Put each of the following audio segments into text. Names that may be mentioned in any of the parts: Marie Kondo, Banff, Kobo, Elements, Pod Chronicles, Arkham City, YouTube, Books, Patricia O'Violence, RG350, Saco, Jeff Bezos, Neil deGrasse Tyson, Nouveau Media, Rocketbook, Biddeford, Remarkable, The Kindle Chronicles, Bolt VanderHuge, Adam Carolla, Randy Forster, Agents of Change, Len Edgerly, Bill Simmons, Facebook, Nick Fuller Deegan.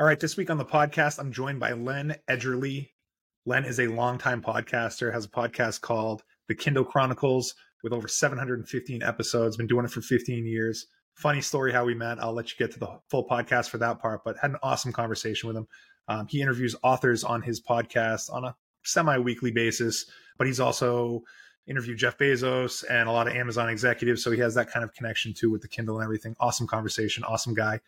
All right, this week on the podcast, I'm joined by Len Edgerly. Len is a longtime podcaster, has a podcast called The Kindle Chronicles with over 715 episodes, been doing it for 15 years. Funny story how we met. I'll let you get to the full podcast for that part, but had an awesome conversation with him. He interviews authors on his podcast on a semi-weekly basis, but he's also interviewed Jeff Bezos and a lot of Amazon executives. So he has that kind of connection too with the Kindle and everything. Awesome conversation. Awesome guy.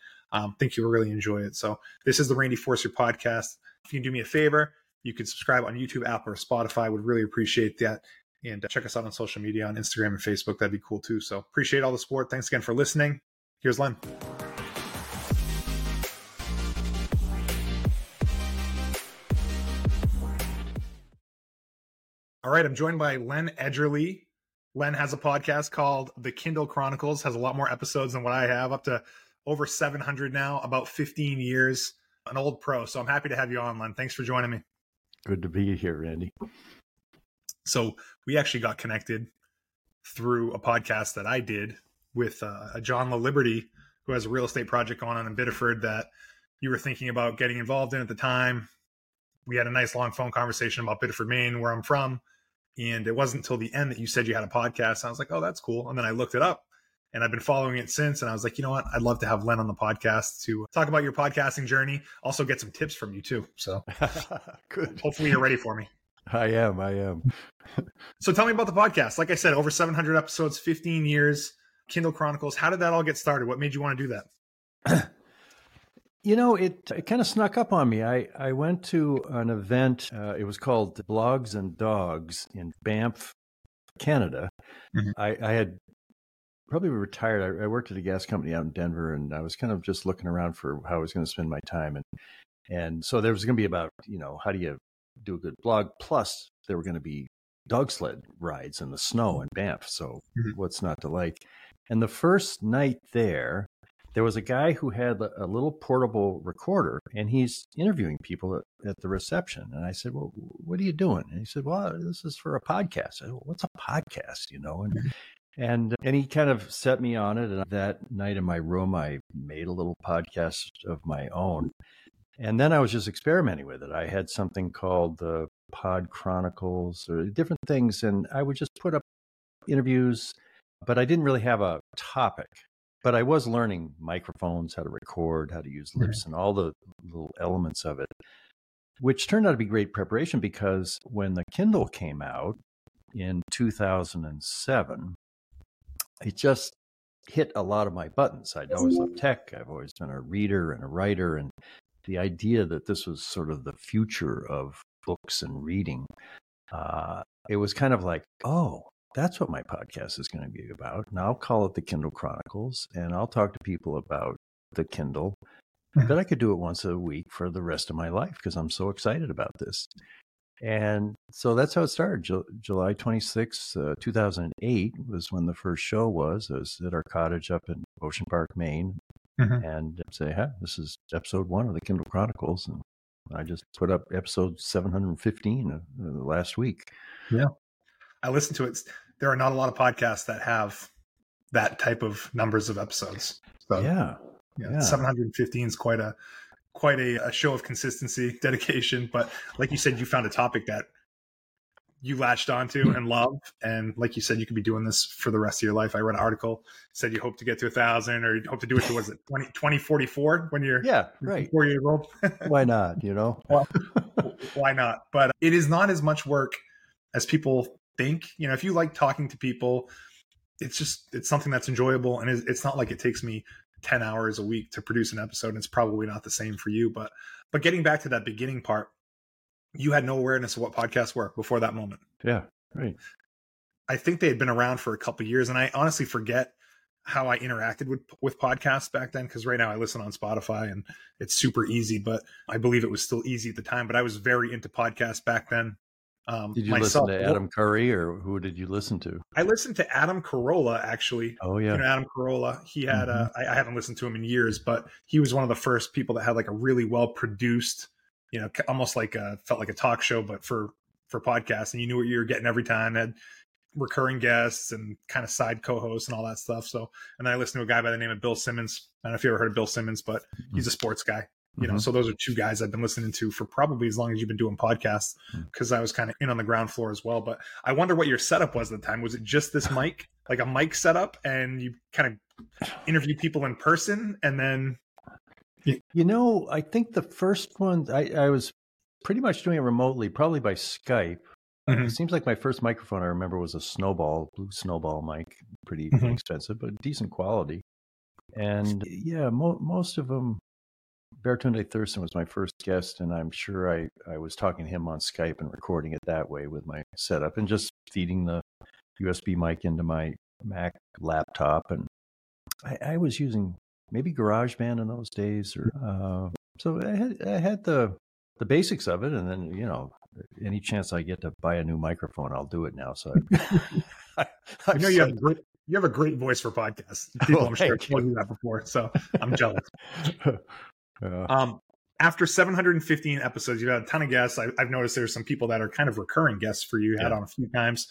Think you will really enjoy it. So this is the Randy Forster podcast. If you can do me a favor, you can subscribe on YouTube, Apple, or Spotify. Would really appreciate that. And check us out on social media, on Instagram and Facebook. That'd be cool too. So appreciate all the support. Thanks again for listening. Here's Len. All right, I'm joined by Len Edgerly. Len has a podcast called The Kindle Chronicles, has a lot more episodes than what I have, up to over 700 now, about 15 years, an old pro. So I'm happy to have you on, Len. Thanks for joining me. Good to be here, Randy. So we actually got connected through a podcast that I did with John LaLiberty, who has a real estate project going on in Biddeford that you were thinking about getting involved in at the time. We had a nice long phone conversation about Biddeford, Maine, where I'm from. And it wasn't until the end that you said you had a podcast. And I was like, oh, that's cool. And then I looked it up and I've been following it since. And I was like, you know what? I'd love to have Len on the podcast to talk about your podcasting journey. Also get some tips from you too. So good. Hopefully you're ready for me. I am. So tell me about the podcast. Like I said, over 700 episodes, 15 years, Kindle Chronicles. How did that all get started? What made you want to do that? You know, it kind of snuck up on me. I went to an event. It was called Blogs and Dogs in Banff, Canada. Mm-hmm. I had probably retired. I worked at a gas company out in Denver, and I was kind of just looking around for how I was going to spend my time. And so there was going to be about, you know, how do you do a good blog? Plus, there were going to be dog sled rides in the snow in Banff. So mm-hmm. What's not to like? And the first night there, there was a guy who had a little portable recorder, and he's interviewing people at the reception. And I said, well, what are you doing? And he said, well, this is for a podcast. I said, well, what's a podcast, you know? And he kind of set me on it. And that night in my room, I made a little podcast of my own. And then I was just experimenting with it. I had something called the Pod Chronicles or different things. And I would just put up interviews, but I didn't really have a topic. But I was learning microphones, how to record, how to use lips, and all the little elements of it, which turned out to be great preparation because when the Kindle came out in 2007, it just hit a lot of my buttons. I'd always loved tech. I've always been a reader and a writer. And the idea that this was sort of the future of books and reading, it was kind of like, oh, that's what my podcast is going to be about. And I'll call it the Kindle Chronicles, and I'll talk to people about the Kindle. But I could do it once a week for the rest of my life because I'm so excited about this. And so that's how it started. July 26, 2008 was when the first show was. It was at our cottage up in Ocean Park, Maine. Mm-hmm. And say, hey, this is episode one of the Kindle Chronicles. And I just put up episode 715 last week. Yeah. I listened to it. There are not a lot of podcasts that have that type of numbers of episodes. So, yeah. 715 is quite a show of consistency, dedication. But like you said, you found a topic that you latched onto and loved. And like you said, you could be doing this for the rest of your life. I read an article said you hope to get to 1,000 or you hope to do it to, was it 2044 when you're 4 years old? Why not? You know, well, why not? But it is not as much work as people think. You know, if you like talking to people, it's something that's enjoyable. And it's not like it takes me 10 hours a week to produce an episode. And it's probably not the same for you, but getting back to that beginning part, you had no awareness of what podcasts were before that moment. Yeah. Right. I think they had been around for a couple of years, and I honestly forget how I interacted with podcasts back then. Cause right now I listen on Spotify and it's super easy, but I believe it was still easy at the time, but I was very into podcasts back then. Did you listen to Adam Curry, or who did you listen to? I listened to Adam Carolla, actually. Oh, yeah. You know, Adam Carolla, he had I haven't listened to him in years, but he was one of the first people that had like a really well-produced, you know, almost like felt like a talk show, but for podcasts. And you knew what you were getting every time. Had recurring guests and kind of side co-hosts and all that stuff. So, and then I listened to a guy by the name of Bill Simmons. I don't know if you ever heard of Bill Simmons, but he's a sports guy. You know, so those are two guys I've been listening to for probably as long as you've been doing podcasts, because I was kind of in on the ground floor as well. But I wonder what your setup was at the time. Was it just this mic, like a mic setup, and you kind of interview people in person? And then, you know, I think the first one, I was pretty much doing it remotely, probably by Skype. It seems like my first microphone I remember was a blue snowball mic, pretty expensive, but decent quality. And yeah, most of them. Bertrand Thurston was my first guest, and I'm sure I was talking to him on Skype and recording it that way with my setup and just feeding the USB mic into my Mac laptop. And I was using maybe GarageBand in those days, or so I had the basics of it. And then, you know, any chance I get to buy a new microphone, I'll do it now. So I know you have great. You have a great voice for podcasts. People, I'm sure, have told you that before, so I'm jealous. After 715 episodes, you've had a ton of guests. I've noticed there's some people that are kind of recurring guests for you. You had on a few times.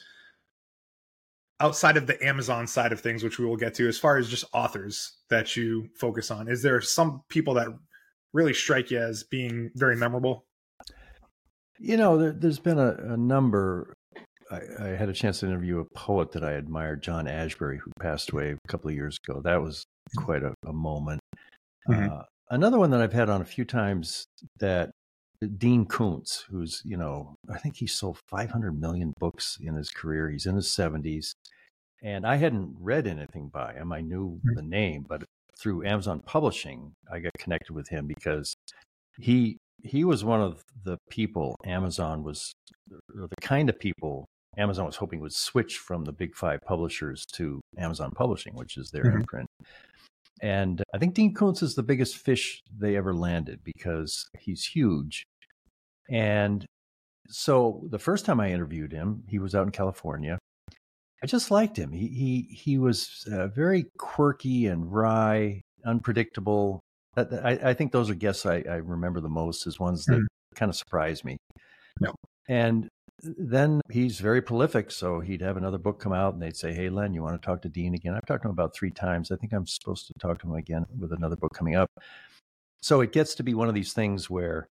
Outside of the Amazon side of things, which we will get to, as far as just authors that you focus on, is there some people that really strike you as being very memorable? You know, there's been a number. I had a chance to interview a poet that I admired, John Ashbery, who passed away a couple of years ago. That was quite a moment. Another one that I've had on a few times, that Dean Koontz, who's, you know, I think he sold 500 million books in his career. He's in his 70s. And I hadn't read anything by him. I knew the name, but through Amazon Publishing, I got connected with him because he was one of the people Amazon was, or the kind of people Amazon was hoping would switch from the big five publishers to Amazon Publishing, which is their imprint. And I think Dean Koontz is the biggest fish they ever landed because he's huge. And so the first time I interviewed him, he was out in California. I just liked him. He was very quirky and wry, unpredictable. I think those are guests I remember the most as ones that kind of surprised me. No. And then he's very prolific, so he'd have another book come out and they'd say, hey, Len, you want to talk to Dean again? I've talked to him about 3 times. I think I'm supposed to talk to him again with another book coming up. So it gets to be one of these things where,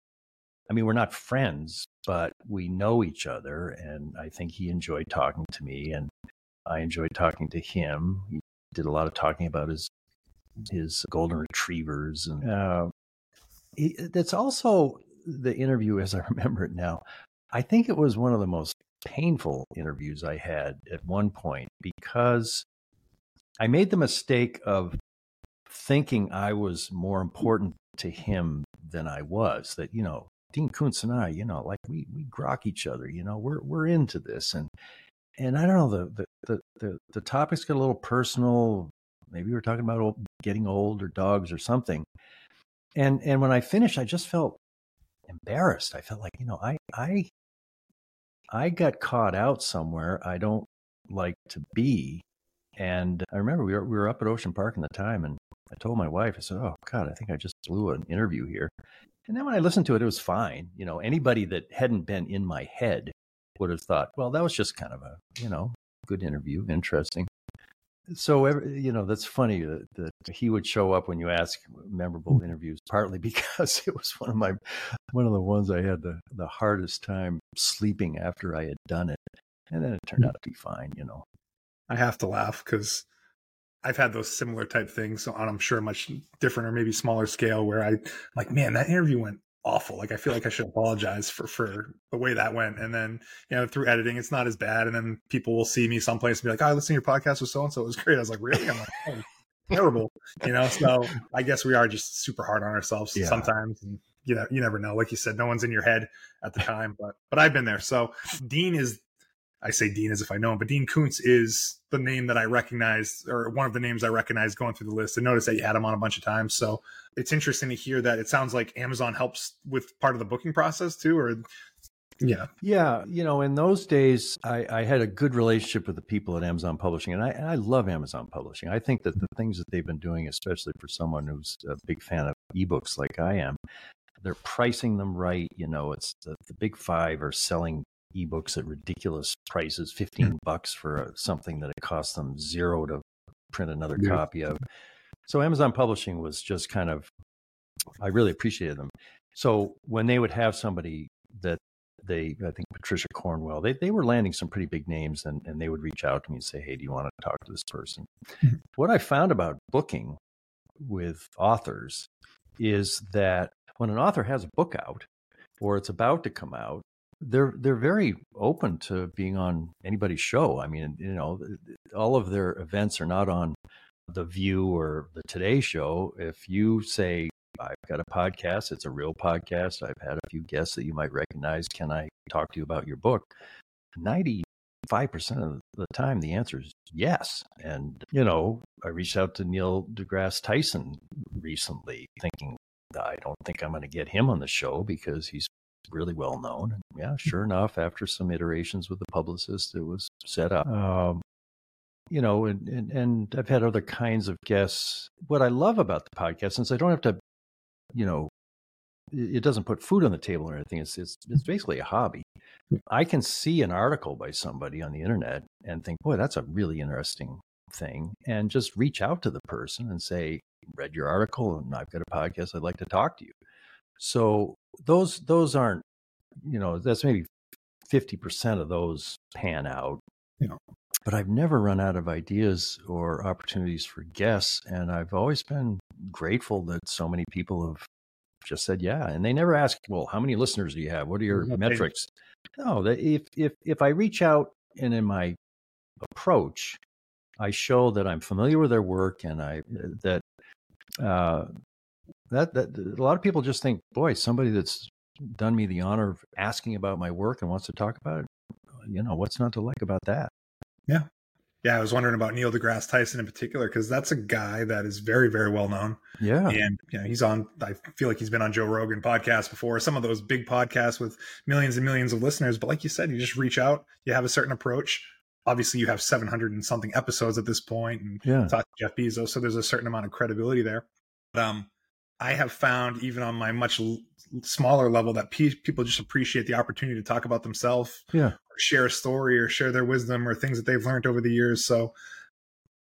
I mean, we're not friends, but we know each other. And I think he enjoyed talking to me and I enjoyed talking to him. He did a lot of talking about his golden retrievers. And that's also the interview, as I remember it now. I think it was one of the most painful interviews I had at one point because I made the mistake of thinking I was more important to him than I was. That, you know, Dean Koontz and I, you know, like we grok each other, you know, we're into this. And I don't know, the topics get a little personal. Maybe we're talking about getting old or dogs or something. And when I finished, I just felt embarrassed. I felt like, you know, I got caught out somewhere I don't like to be. And I remember we were up at Ocean Park at the time, and I told my wife, I said, oh, God, I think I just blew an interview here. And then when I listened to it, it was fine. You know, anybody that hadn't been in my head would have thought, well, that was just kind of a, you know, good interview, interesting. So, you know, that's funny that he would show up when you ask memorable interviews, partly because it was one of the ones I had the hardest time sleeping after I had done it. And then it turned out to be fine, you know. I have to laugh because I've had those similar type things on, I'm sure, much different or maybe smaller scale where I'm like, man, that interview went awful. Like, I feel like I should apologize for the way that went. And then, you know, through editing, it's not as bad. And then people will see me someplace and be like, oh, I listened to your podcast with so-and-so. It was great. I was like, really? I'm like, oh, terrible. You know, so I guess we are just super hard on ourselves sometimes. And, you know, you never know. Like you said, no one's in your head at the time, but I've been there. So I say Dean as if I know him, but Dean Koontz is the name that I recognized, or one of the names I recognized going through the list. I noticed that you had him on a bunch of times. So it's interesting to hear that it sounds like Amazon helps with part of the booking process too, or Yeah. You know, in those days, I had a good relationship with the people at Amazon Publishing, and I love Amazon Publishing. I think that the things that they've been doing, especially for someone who's a big fan of ebooks like I am, they're pricing them right. You know, it's the big five are selling ebooks at ridiculous prices, $15 for something that it cost them $0 to print another copy of. So Amazon Publishing was just kind of I really appreciated them. So when they would have somebody that they, I think Patricia Cornwell, they were landing some pretty big names, and they would reach out to me and say, hey, do you want to talk to this person? Mm-hmm. What I found about booking with authors is that when an author has a book out or it's about to come out, they're very open to being on anybody's show. I mean, you know, all of their events are not on The View or the Today Show. If you say, I've got a podcast, it's a real podcast, I've had a few guests that you might recognize, can I talk to you about your book? 95% of the time, the answer is yes. And, you know, I reached out to Neil deGrasse Tyson recently thinking, I don't think I'm going to get him on the show because he's really well known. And yeah, sure enough, after some iterations with the publicist, it was set up. You know, and I've had other kinds of guests. What I love about the podcast, since I don't have to, you know, it doesn't put food on the table or anything. It's basically a hobby. I can see an article by somebody on the internet and think, boy, that's a really interesting thing, and just reach out to the person and say, read your article, and I've got a podcast, I'd like to talk to you. So those aren't, you know, that's maybe 50% of those pan out. Yeah. But I've never run out of ideas or opportunities for guests, and I've always been grateful that so many people have just said yeah, and they never ask, well, how many listeners do you have? What are your metrics? No, if I reach out and in my approach, I show that I'm familiar with their work, and that a lot of people just think, boy, somebody that's done me the honor of asking about my work and wants to talk about it. You know, what's not to like about that? Yeah. Yeah. I was wondering about Neil deGrasse Tyson in particular, because that's a guy that is very, very well known. Yeah. And, you know, he's on, I feel like he's been on Joe Rogan podcast before, some of those big podcasts with millions and millions of listeners. But like you said, you just reach out, you have a certain approach. Obviously, you have 700 and something episodes at this point, and talk to Jeff Bezos. So there's a certain amount of credibility there. But, I have found even on my much smaller level that people just appreciate the opportunity to talk about themselves, or share a story, or share their wisdom, or things that they've learned over the years. So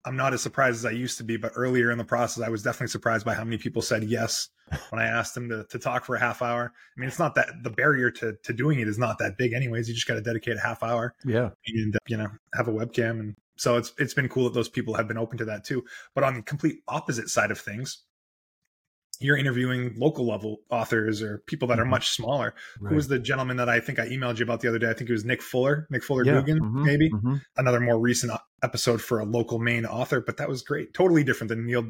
I'm not as surprised as I used to be, but earlier in the process, I was definitely surprised by how many people said yes when I asked them to talk for a half hour. I mean, it's not that the barrier to doing it is not that big anyways. You just got to dedicate a half hour and, you know, have a webcam. And so it's been cool that those people have been open to that too. But on the complete opposite side of things, you're interviewing local level authors or people that are much smaller. Right. Who was the gentleman that I think I emailed you about the other day? I think it was Nick Fuller Deegan, maybe. Mm-hmm. Another more recent episode for a local Maine author, but that was great. Totally different than Neil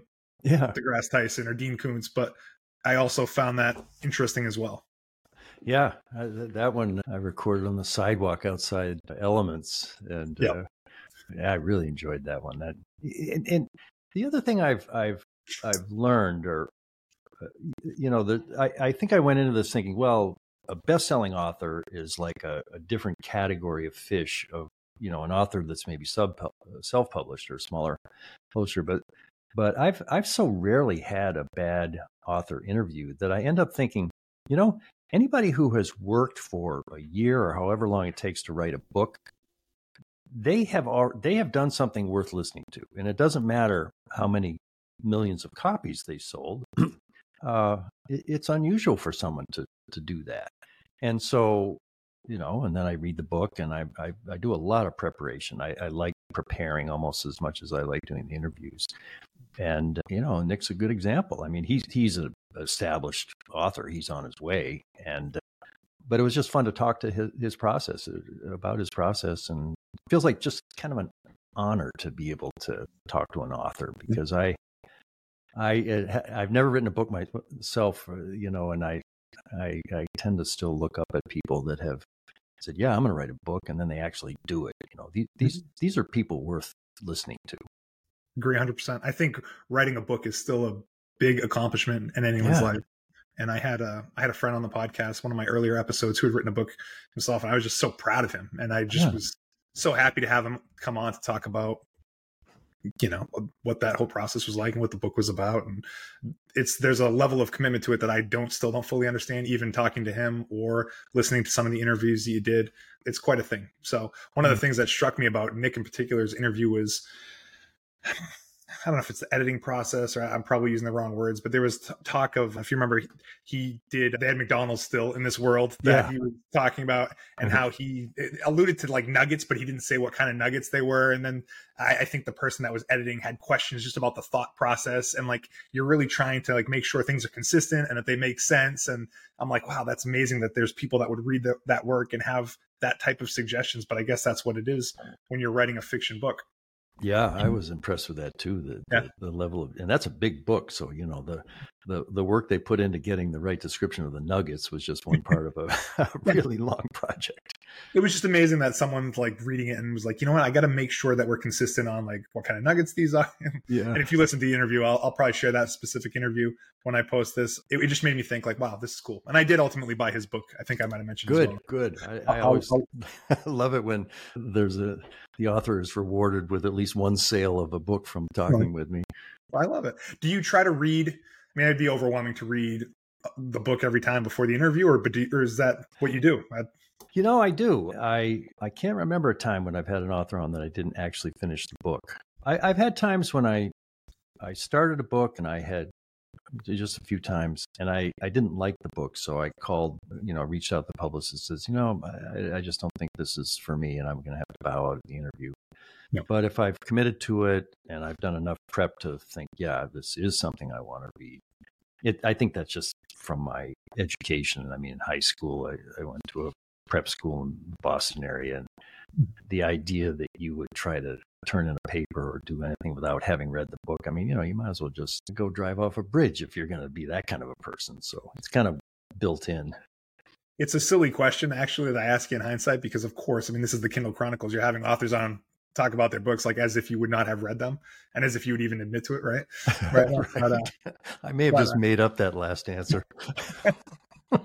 deGrasse Tyson or Dean Koontz, but I also found that interesting as well. Yeah, that one I recorded on the sidewalk outside Elements, and I really enjoyed that one. That and the other thing I've learned, or you know, I think I went into this thinking, well, a best-selling author is like a different category of fish of, you know, an author that's maybe self-published or smaller publisher. But I've so rarely had a bad author interview that I end up thinking, you know, anybody who has worked for a year or however long it takes to write a book, they have done something worth listening to, and it doesn't matter how many millions of copies they sold. It's unusual for someone to do that. And so, you know, and then I read the book, and I do a lot of preparation. I like preparing almost as much as I like doing the interviews. And, you know, Nick's a good example. I mean, he's an established author. He's on his way. And, but it was just fun to talk to his process, about his process. And it feels like just kind of an honor to be able to talk to an author, because I've never written a book myself, you know, and I tend to still look up at people that have said, yeah, I'm going to write a book, and then they actually do it. You know, these are people worth listening to. Agree 100%. I think writing a book is still a big accomplishment in anyone's life. And I had a friend on the podcast, one of my earlier episodes, who had written a book himself, and I was just so proud of him. And I just was so happy to have him come on to talk about, you know, what that whole process was like and what the book was about. And there's a level of commitment to it that I still don't fully understand, even talking to him or listening to some of the interviews that you did. It's quite a thing. So one of the things that struck me about Nick in particular's interview was I don't know if it's the editing process or I'm probably using the wrong words, but there was talk of, if you remember, they had McDonald's still in this world that he was talking about, and how he alluded to like nuggets, but he didn't say what kind of nuggets they were. And then I think the person that was editing had questions just about the thought process, and like, you're really trying to like make sure things are consistent and that they make sense. And I'm like, wow, that's amazing that there's people that would read that work and have that type of suggestions. But I guess that's what it is when you're writing a fiction book. Yeah, I was impressed with that too. The level of, and that's a big book. So, you know, the work they put into getting the right description of the nuggets was just one part of a really long project. It was just amazing that someone like reading it and was like, you know what, I got to make sure that we're consistent on like what kind of nuggets these are. Yeah. And if you listen to the interview, I'll probably share that specific interview when I post this. It just made me think like, wow, this is cool. And I did ultimately buy his book. I think I might've mentioned it as well. Good. I always love it when there's the author is rewarded with at least one sale of a book from talking with me. Well, I love it. Do you try to read? I mean, it'd be overwhelming to read the book every time before the interview, or is that what you do? You know, I do. I can't remember a time when I've had an author on that I didn't actually finish the book. I've had times when I started a book, and I had just a few times, and I didn't like the book. So I called, you know, reached out to the publicist and says, you know, I just don't think this is for me, and I'm going to have to bow out of the interview. Yeah. But if I've committed to it and I've done enough prep to think, yeah, this is something I want to read. I think that's just from my education. I mean, in high school, I went to a prep school in the Boston area, and the idea that you would try to turn in a paper or do anything without having read the book, I mean, you know, you might as well just go drive off a bridge if you're going to be that kind of a person. So it's kind of built in. It's a silly question, actually, that I ask you in hindsight, because, of course, I mean, this is the Kindle Chronicles. You're having authors on talk about their books like as if you would not have read them, and as if you would even admit to it, right? But, I may have just made up that last answer. But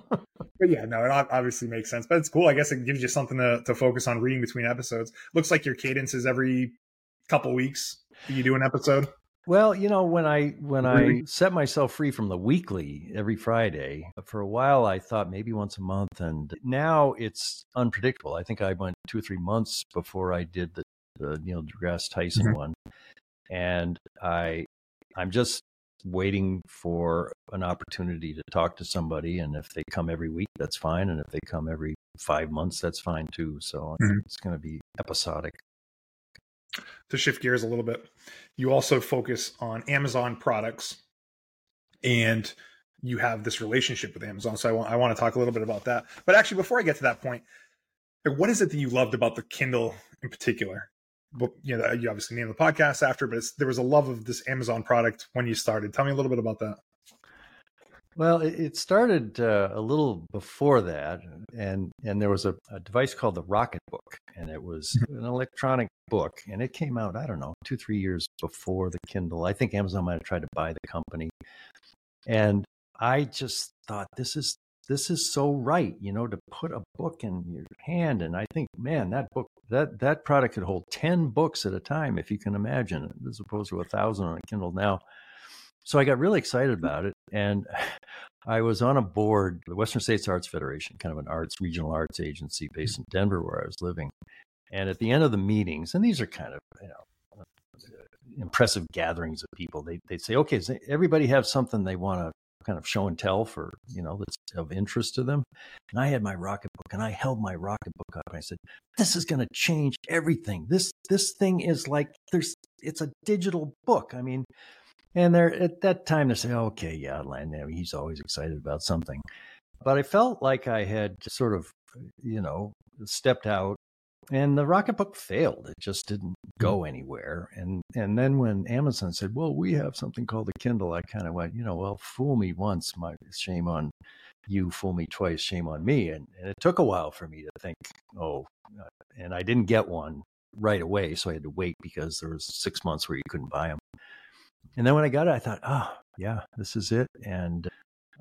yeah, no, it obviously makes sense. But it's cool. I guess it gives you something to focus on reading between episodes. Looks like your cadence is every couple weeks you do an episode. Well, you know, when I set myself free from the weekly every Friday, for a while I thought maybe once a month, and now it's unpredictable. I think I went 2 or 3 months before I did the Neil deGrasse Tyson one. And I'm just waiting for an opportunity to talk to somebody. And if they come every week, that's fine. And if they come every 5 months, that's fine too. So it's going to be episodic. To shift gears a little bit, you also focus on Amazon products, and you have this relationship with Amazon. So I want to talk a little bit about that. But actually, before I get to that point, what is it that you loved about the Kindle in particular? Well, you know, you obviously named the podcast after, but there was a love of this Amazon product when you started. Tell me a little bit about that. Well, it started a little before that, and there was a device called the Rocketbook, and it was an electronic book, and it came out, I don't know, 2-3 years before the Kindle. I think Amazon might have tried to buy the company, and I just thought this is so right, you know, to put a book in your hand. And I think, man, that book, that product could hold 10 books at a time, if you can imagine it, as opposed to 1,000 on a Kindle now. So I got really excited about it. And I was on a board, the Western States Arts Federation, kind of an arts, regional arts agency based in Denver where I was living. And at the end of the meetings, and these are kind of, you know, impressive gatherings of people, they'd say, okay, so everybody have something they want to kind of show and tell for, you know, that's of interest to them. And I had my Rocketbook, and I held my Rocketbook up, and I said, this is going to change everything. This thing is like, it's a digital book. I mean, and they're at that time they say, okay, yeah, Len, he's always excited about something. But I felt like I had sort of, you know, stepped out, and the Rocketbook failed. It just didn't go anywhere. And then when Amazon said, well, we have something called the Kindle, I kind of went, you know, well, fool me once, shame on you, fool me twice, shame on me. And it took a while for me to think, and I didn't get one right away. So I had to wait, because there was 6 months where you couldn't buy them. And then when I got it, I thought, yeah, this is it. And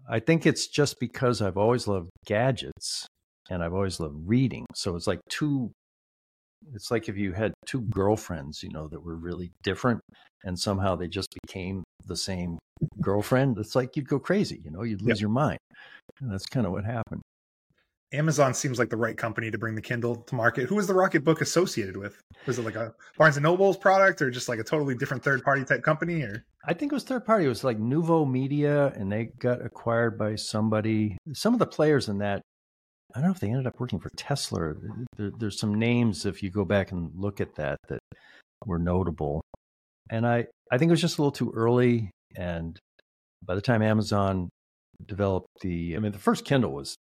I think it's just because I've always loved gadgets, and I've always loved reading. So it's like it's like if you had two girlfriends, you know, that were really different, and somehow they just became the same girlfriend. It's like you'd go crazy, you know, you'd lose your mind. And that's kind of what happened. Amazon seems like the right company to bring the Kindle to market. Who was the Rocketbook associated with? Was it like a Barnes and Noble's product or just like a totally different third party type company? Or I think it was third party. It was like Nouveau Media, and they got acquired by somebody. Some of the players in that, I don't know if they ended up working for Tesla. There's some names, if you go back and look at that, that were notable. And I think it was just a little too early. And by the time Amazon developed the first Kindle was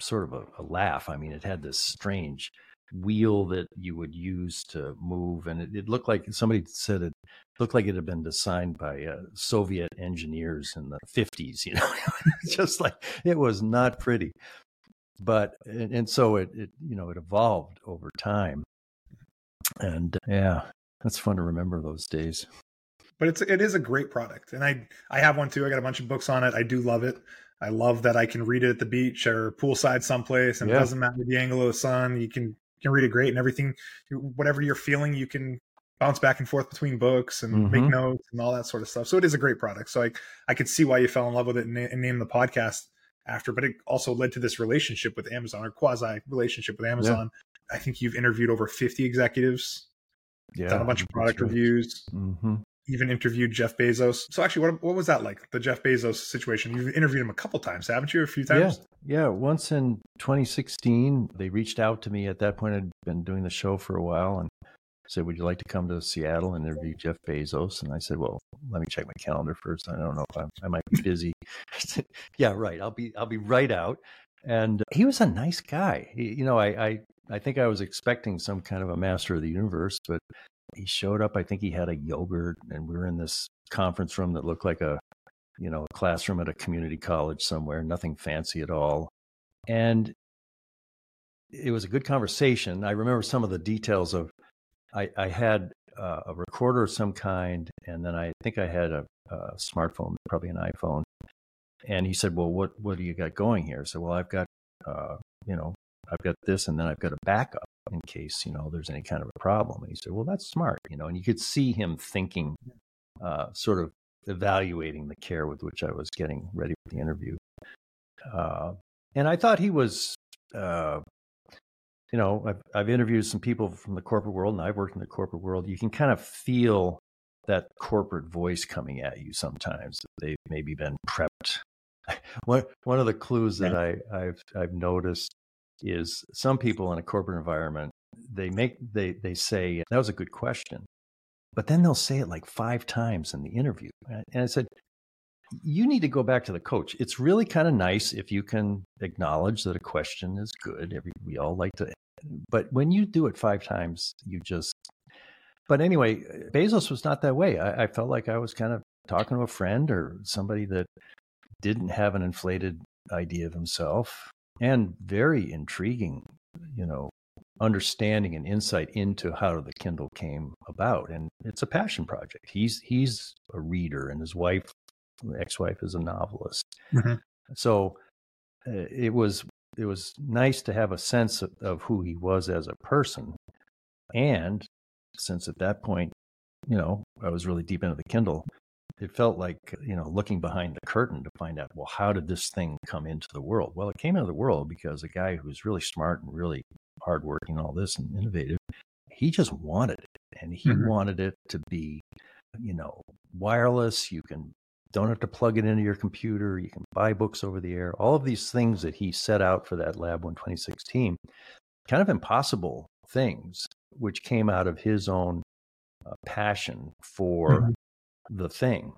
sort of a laugh. I mean, it had this strange wheel that you would use to move. And it looked like, somebody said it looked like it had been designed by Soviet engineers in the 50s, you know, just like, it was not pretty. But, and so it, you know, it evolved over time. And yeah, that's fun to remember those days. But it is a great product. And I have one too. I got a bunch of books on it. I do love it. I love that I can read it at the beach or poolside someplace, and It doesn't matter the angle of the sun. You can read it great, and everything, whatever you're feeling, you can bounce back and forth between books and make notes and all that sort of stuff. So it is a great product. So I could see why you fell in love with it and named the podcast after, but it also led to this relationship with Amazon, or quasi relationship with Amazon. Yeah. I think you've interviewed over 50 executives, done a bunch of product reviews. Mm-hmm. Even interviewed Jeff Bezos. So actually, what was that like, the Jeff Bezos situation? You've interviewed him a couple times, haven't you? A few times? Yeah. Once in 2016, they reached out to me. At that point, I'd been doing the show for a while and said, would you like to come to Seattle and interview Jeff Bezos? And I said, well, let me check my calendar first. I don't know if I might be busy. Said, yeah, right. I'll be right out. And he was a nice guy. He, you know, I think I was expecting some kind of a master of the universe, but he showed up. I think he had a yogurt, and we were in this conference room that looked like a classroom at a community college somewhere, nothing fancy at all. And it was a good conversation. I remember some of the details of, I had a recorder of some kind, and then I think I had a smartphone, probably an iPhone. And he said, well, what do you got going here? I said, well, I've got, I've got this, and then I've got a backup in case, you know, there's any kind of a problem. And he said, well, that's smart, you know, and you could see him thinking, sort of evaluating the care with which I was getting ready for the interview. And I thought he was, I've interviewed some people from the corporate world, and I've worked in the corporate world. You can kind of feel that corporate voice coming at you sometimes. They've maybe been prepped. One of the clues that I've noticed is some people in a corporate environment, they say, that was a good question, but then they'll say it like 5 times in the interview. And I said, you need to go back to the coach. It's really kind of nice if you can acknowledge that a question is good. We all like to, but when you do it 5 times, but anyway, Bezos was not that way. I felt like I was kind of talking to a friend or somebody that didn't have an inflated idea of himself. And very intriguing, you know, understanding and insight into how the Kindle came about. And it's a passion project. He's a reader, and his wife, ex-wife, is a novelist. Mm-hmm. So it was nice to have a sense of who he was as a person. And since at that point, you know, I was really deep into the Kindle, it felt like, you know, looking behind the curtain to find out, well, how did this thing come into the world? Well, it came into the world because a guy who's really smart and really hardworking, all this and innovative, he just wanted it. And he wanted it to be, you know, wireless. You don't have to plug it into your computer. You can buy books over the air. All of these things that he set out for that lab in 2016, kind of impossible things, which came out of his own passion for the thing.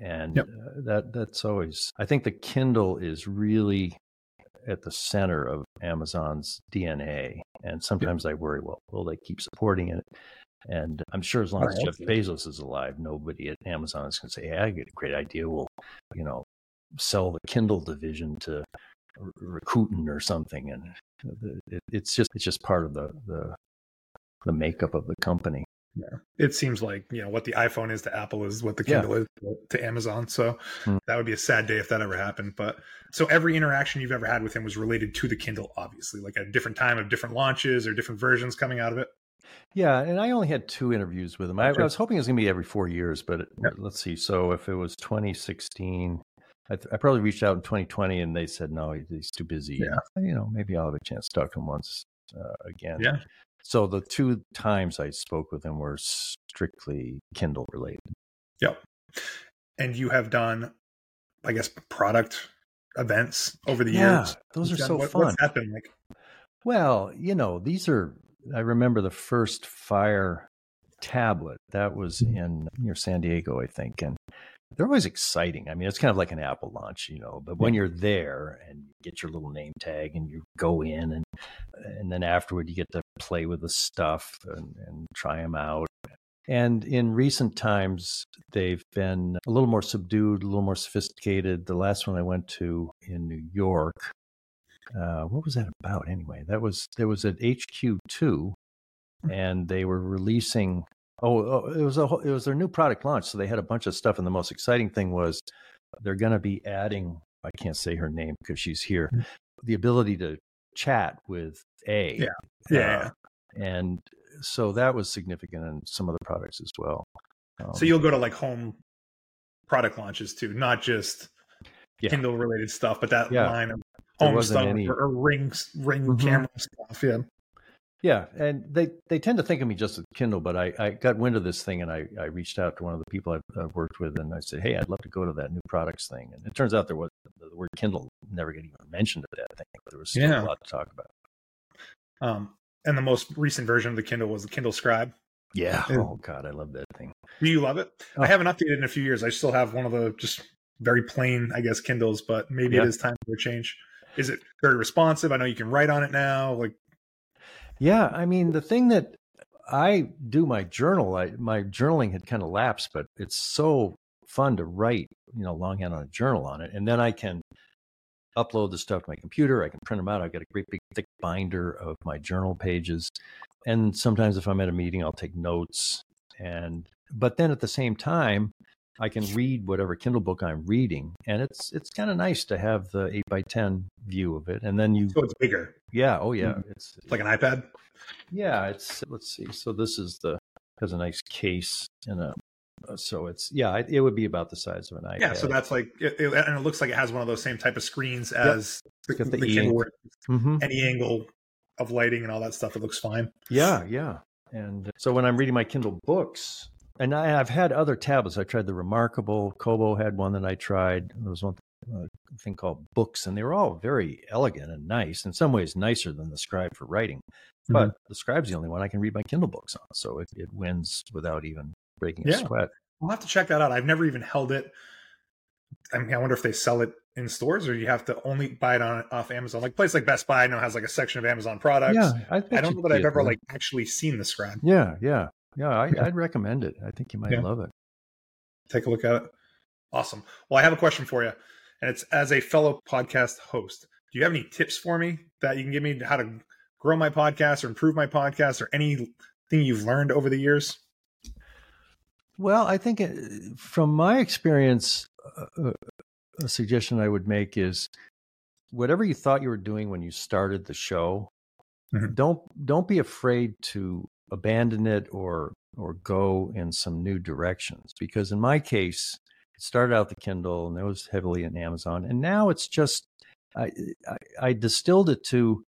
And that's always, I think the Kindle is really at the center of Amazon's DNA. And sometimes I worry, well, will they keep supporting it? And I'm sure as long as Jeff Bezos is alive, nobody at Amazon is going to say, hey, I get a great idea. We'll, you know, sell the Kindle division to Rakuten or something. And it's just part of the makeup of the company. Yeah. It seems like, you know, what the iPhone is to Apple is what the Kindle is to Amazon. So that would be a sad day if that ever happened. But so every interaction you've ever had with him was related to the Kindle, obviously, like at a different time of different launches or different versions coming out of it. Yeah. And I only had 2 interviews with him. I was hoping it was going to be every 4 years, but let's see. So if it was 2016, I probably reached out in 2020 and they said, no, he's too busy. Yeah. You know, maybe I'll have a chance to talk to him once again. Yeah. So the two times I spoke with him were strictly Kindle related. Yep. And you have done, I guess, product events over the years. Those are so fun. What's happened? Well, you know, these are, I remember the first Fire tablet that was in near San Diego, I think. And they're always exciting. I mean, it's kind of like an Apple launch, you know, but when you're there and you get your little name tag and you go in and then afterward you get to play with the stuff and try them out. And in recent times, they've been a little more subdued, a little more sophisticated. The last one I went to in New York, what was that about anyway? There was an HQ2 and they were releasing, it was their new product launch. So they had a bunch of stuff. And the most exciting thing was they're going to be adding, I can't say her name because she's here, the ability to chat with A. And so that was significant in some of the products as well. So you'll go to like home product launches too, not just Kindle related stuff, but that line of home stuff or ring camera stuff. Yeah. And they tend to think of me just as Kindle, but I got wind of this thing and I reached out to one of the people I've worked with and I said, hey, I'd love to go to that new products thing. And it turns out there was the word Kindle never getting even mentioned at that thing, but there was still a lot to talk about. And the most recent version of the Kindle was the Kindle Scribe. Yeah. Oh God, I love that thing. Do you love it? Oh. I haven't updated in a few years. I still have one of the just very plain, I guess, Kindles, but maybe it is time for a change. Is it very responsive? I know you can write on it now. Yeah. I mean, the thing that I do my journaling had kind of lapsed, but it's so fun to write, you know, longhand on a journal on it. And then I can upload the stuff to my computer. I can print them out. I've got a great big thick binder of my journal pages. And sometimes if I'm at a meeting, I'll take notes. But then at the same time, I can read whatever Kindle book I'm reading. And it's kind of nice to have the 8x10 view of it. And then so it's bigger. Yeah. Oh yeah. It's like an iPad. Yeah. Let's see. So this has a nice case and it would be about the size of an iPad. Yeah, so that's like, and it looks like it has one of those same type of screens as the Kindle. Any angle of lighting and all that stuff, it looks fine. Yeah, yeah. And so when I'm reading my Kindle books, and I've had other tablets. I tried the Remarkable. Kobo had one that I tried. There was one thing called Books, and they were all very elegant and nice, in some ways nicer than the Scribe for writing. But the Scribe's the only one I can read my Kindle books on, so it wins without even breaking a sweat. We'll have to check that out. I've never even held it. I mean, I wonder if they sell it in stores or you have to only buy it off Amazon. Like a place like Best Buy now has like a section of Amazon products. Yeah, I don't know that I've ever like actually seen the Scribe. Yeah. I'd recommend it. I think you might love it. Take a look at it. Awesome. Well, I have a question for you, and it's as a fellow podcast host. Do you have any tips for me that you can give me how to grow my podcast or improve my podcast or anything you've learned over the years? Well, I think from my experience, a suggestion I would make is whatever you thought you were doing when you started the show, don't be afraid to abandon it or go in some new directions. Because in my case, it started out the Kindle and it was heavily in Amazon. And now it's just, I distilled it to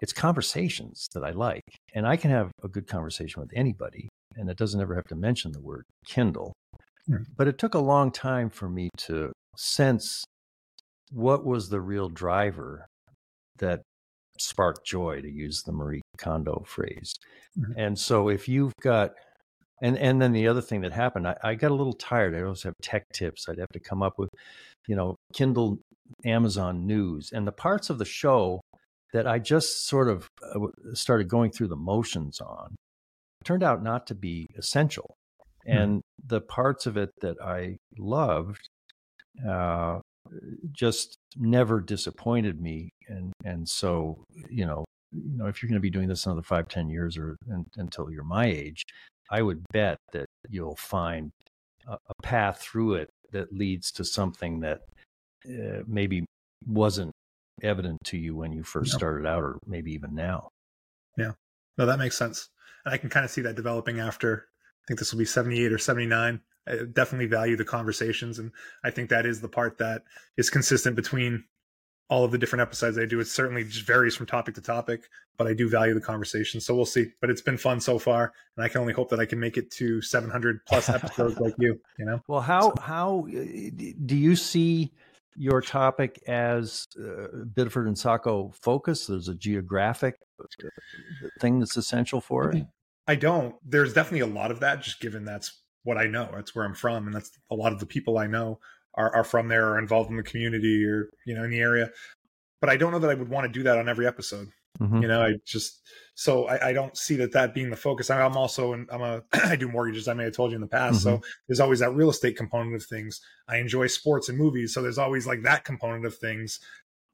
it's conversations that I like. And I can have a good conversation with anybody. And it doesn't ever have to mention the word Kindle. But it took a long time for me to sense what was the real driver that sparked joy, to use the Marie Kondo phrase. And so if you've got, and then the other thing that happened, I got a little tired. I always have tech tips. I'd have to come up with, you know, Kindle, Amazon news, and the parts of the show that I just sort of started going through the motions on. Turned out not to be essential. And the parts of it that I loved just never disappointed me. And so, you know, if you're going to be doing this another 5-10 years or until you're my age, I would bet that you'll find a path through it that leads to something that maybe wasn't evident to you when you first started out, or maybe even now. Yeah. No, that makes sense. And I can kind of see that developing after, I think this will be 78 or 79. I definitely value the conversations. And I think that is the part that is consistent between all of the different episodes I do. It certainly just varies from topic to topic, but I do value the conversation. So we'll see. But it's been fun so far. And I can only hope that I can make it to 700 plus episodes like you know? Well, how do you see your topic as Biddeford and Saco focus? There's a geographic thing that's essential for it. I don't. There's definitely a lot of that, just given that's what I know. That's where I'm from. And that's a lot of the people I know are from there or involved in the community or, you know, in the area. But I don't know that I would want to do that on every episode. Mm-hmm. You know, I don't see that being the focus. I'm also, I do mortgages. I may have told you in the past. Mm-hmm. So there's always that real estate component of things. I enjoy sports and movies. So there's always like that component of things.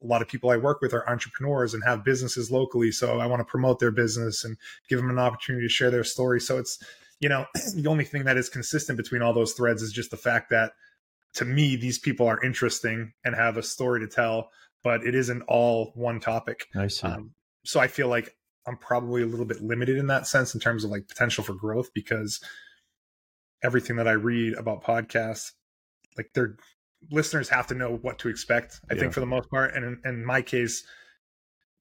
A lot of people I work with are entrepreneurs and have businesses locally. So I want to promote their business and give them an opportunity to share their story. So it's, you know, the only thing that is consistent between all those threads is just the fact that, to me, these people are interesting and have a story to tell, but it isn't all one topic. I see. So I feel like I'm probably a little bit limited in that sense in terms of like potential for growth, because everything that I read about podcasts, like their listeners have to know what to expect, I think, for the most part. And in my case,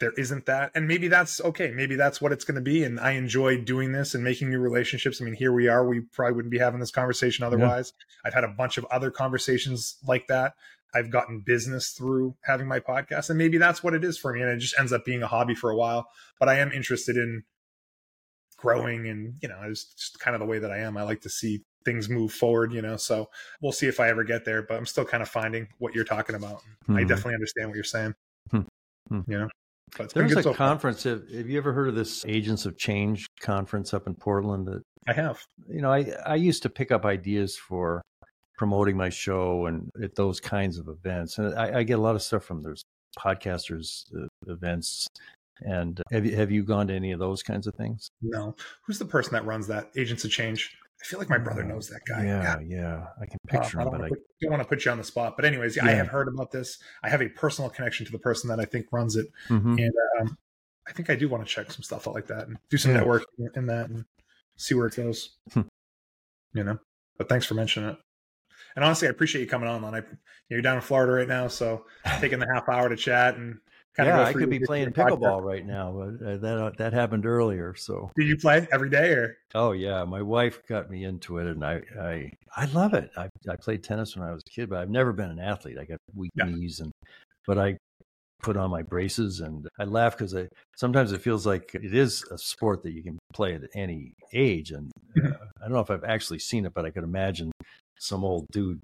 there isn't that. And maybe that's okay. Maybe that's what it's going to be. And I enjoy doing this and making new relationships. I mean, here we are. We probably wouldn't be having this conversation otherwise. Yeah. I've had a bunch of other conversations like that. I've gotten business through having my podcast, and maybe that's what it is for me. And it just ends up being a hobby for a while, but I am interested in growing, and, you know, it's just kind of the way that I am. I like to see things move forward, you know, so we'll see if I ever get there, but I'm still kind of finding what you're talking about. Mm-hmm. I definitely understand what you're saying. Mm-hmm. You know? There's a conference. Have you ever heard of this Agents of Change conference up in Portland? That I have. You know, I used to pick up ideas for promoting my show and at those kinds of events. And I get a lot of stuff from those podcasters events. And have you gone to any of those kinds of things? No. Who's the person that runs that Agents of Change? I feel like my brother knows that guy. Yeah. I can picture him. I don't want to put you on the spot. But anyways, I have heard about this. I have a personal connection to the person that I think runs it. Mm-hmm. And I think I do want to check some stuff out like that and do some networking in that and see where it goes, you know. But thanks for mentioning it. And honestly, I appreciate you coming on, Len. You're down in Florida right now, so taking the half hour to chat and kind of. Yeah, I could be playing pickleball right now, but that happened earlier. So did you play every day, or? Oh yeah, my wife got me into it, and I love it. I played tennis when I was a kid, but I've never been an athlete. I got weak knees, but I put on my braces, and I laugh because sometimes it feels like it is a sport that you can play at any age, and I don't know if I've actually seen it, but I could imagine some old dude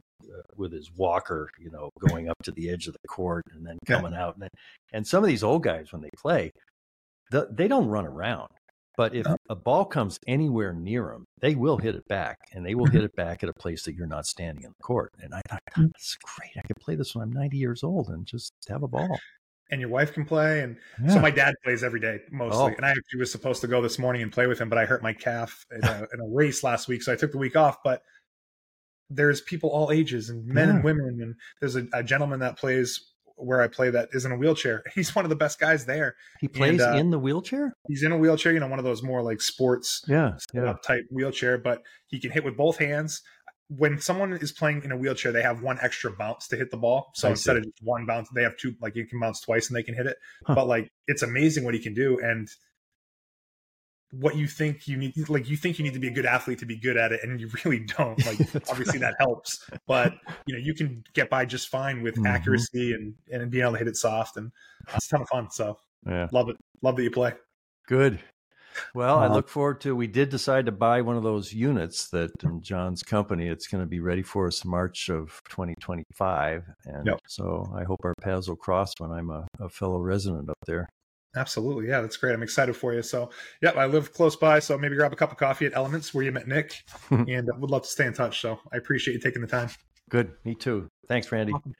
with his walker, you know, going up to the edge of the court and then coming out. And some of these old guys, when they play, they don't run around. But if a ball comes anywhere near them, they will hit it back, and they will hit it back at a place that you're not standing in the court. And I thought, God, that's great. I could play this when I'm 90 years old and just have a ball. And your wife can play. And so my dad plays every day mostly. Oh. And I actually was supposed to go this morning and play with him, but I hurt my calf in a race last week. So I took the week off, but there's people all ages and men and women. And there's a gentleman that plays where I play that is in a wheelchair. He's one of the best guys there. He plays in the wheelchair? He's in a wheelchair, you know, one of those more like sports type wheelchair, but he can hit with both hands. When someone is playing in a wheelchair, they have one extra bounce to hit the ball. So instead of just one bounce, they have two, like you can bounce twice and they can hit it. Huh. But like, it's amazing what he can do. And what you think you need, like you think you need to be a good athlete to be good at it, and you really don't. Like obviously that helps, but you know, you can get by just fine with accuracy and being able to hit it soft, and it's a ton of fun. So love it. Love that you play. Good. Well, I look forward to, we did decide to buy one of those units that in John's company, it's going to be ready for us March of 2025. And so I hope our paths will cross when I'm a fellow resident up there. Absolutely. Yeah, that's great. I'm excited for you. So, I live close by. So maybe grab a cup of coffee at Elements where you met Nick, and would love to stay in touch. So I appreciate you taking the time. Good. Me too. Thanks, Randy. Awesome.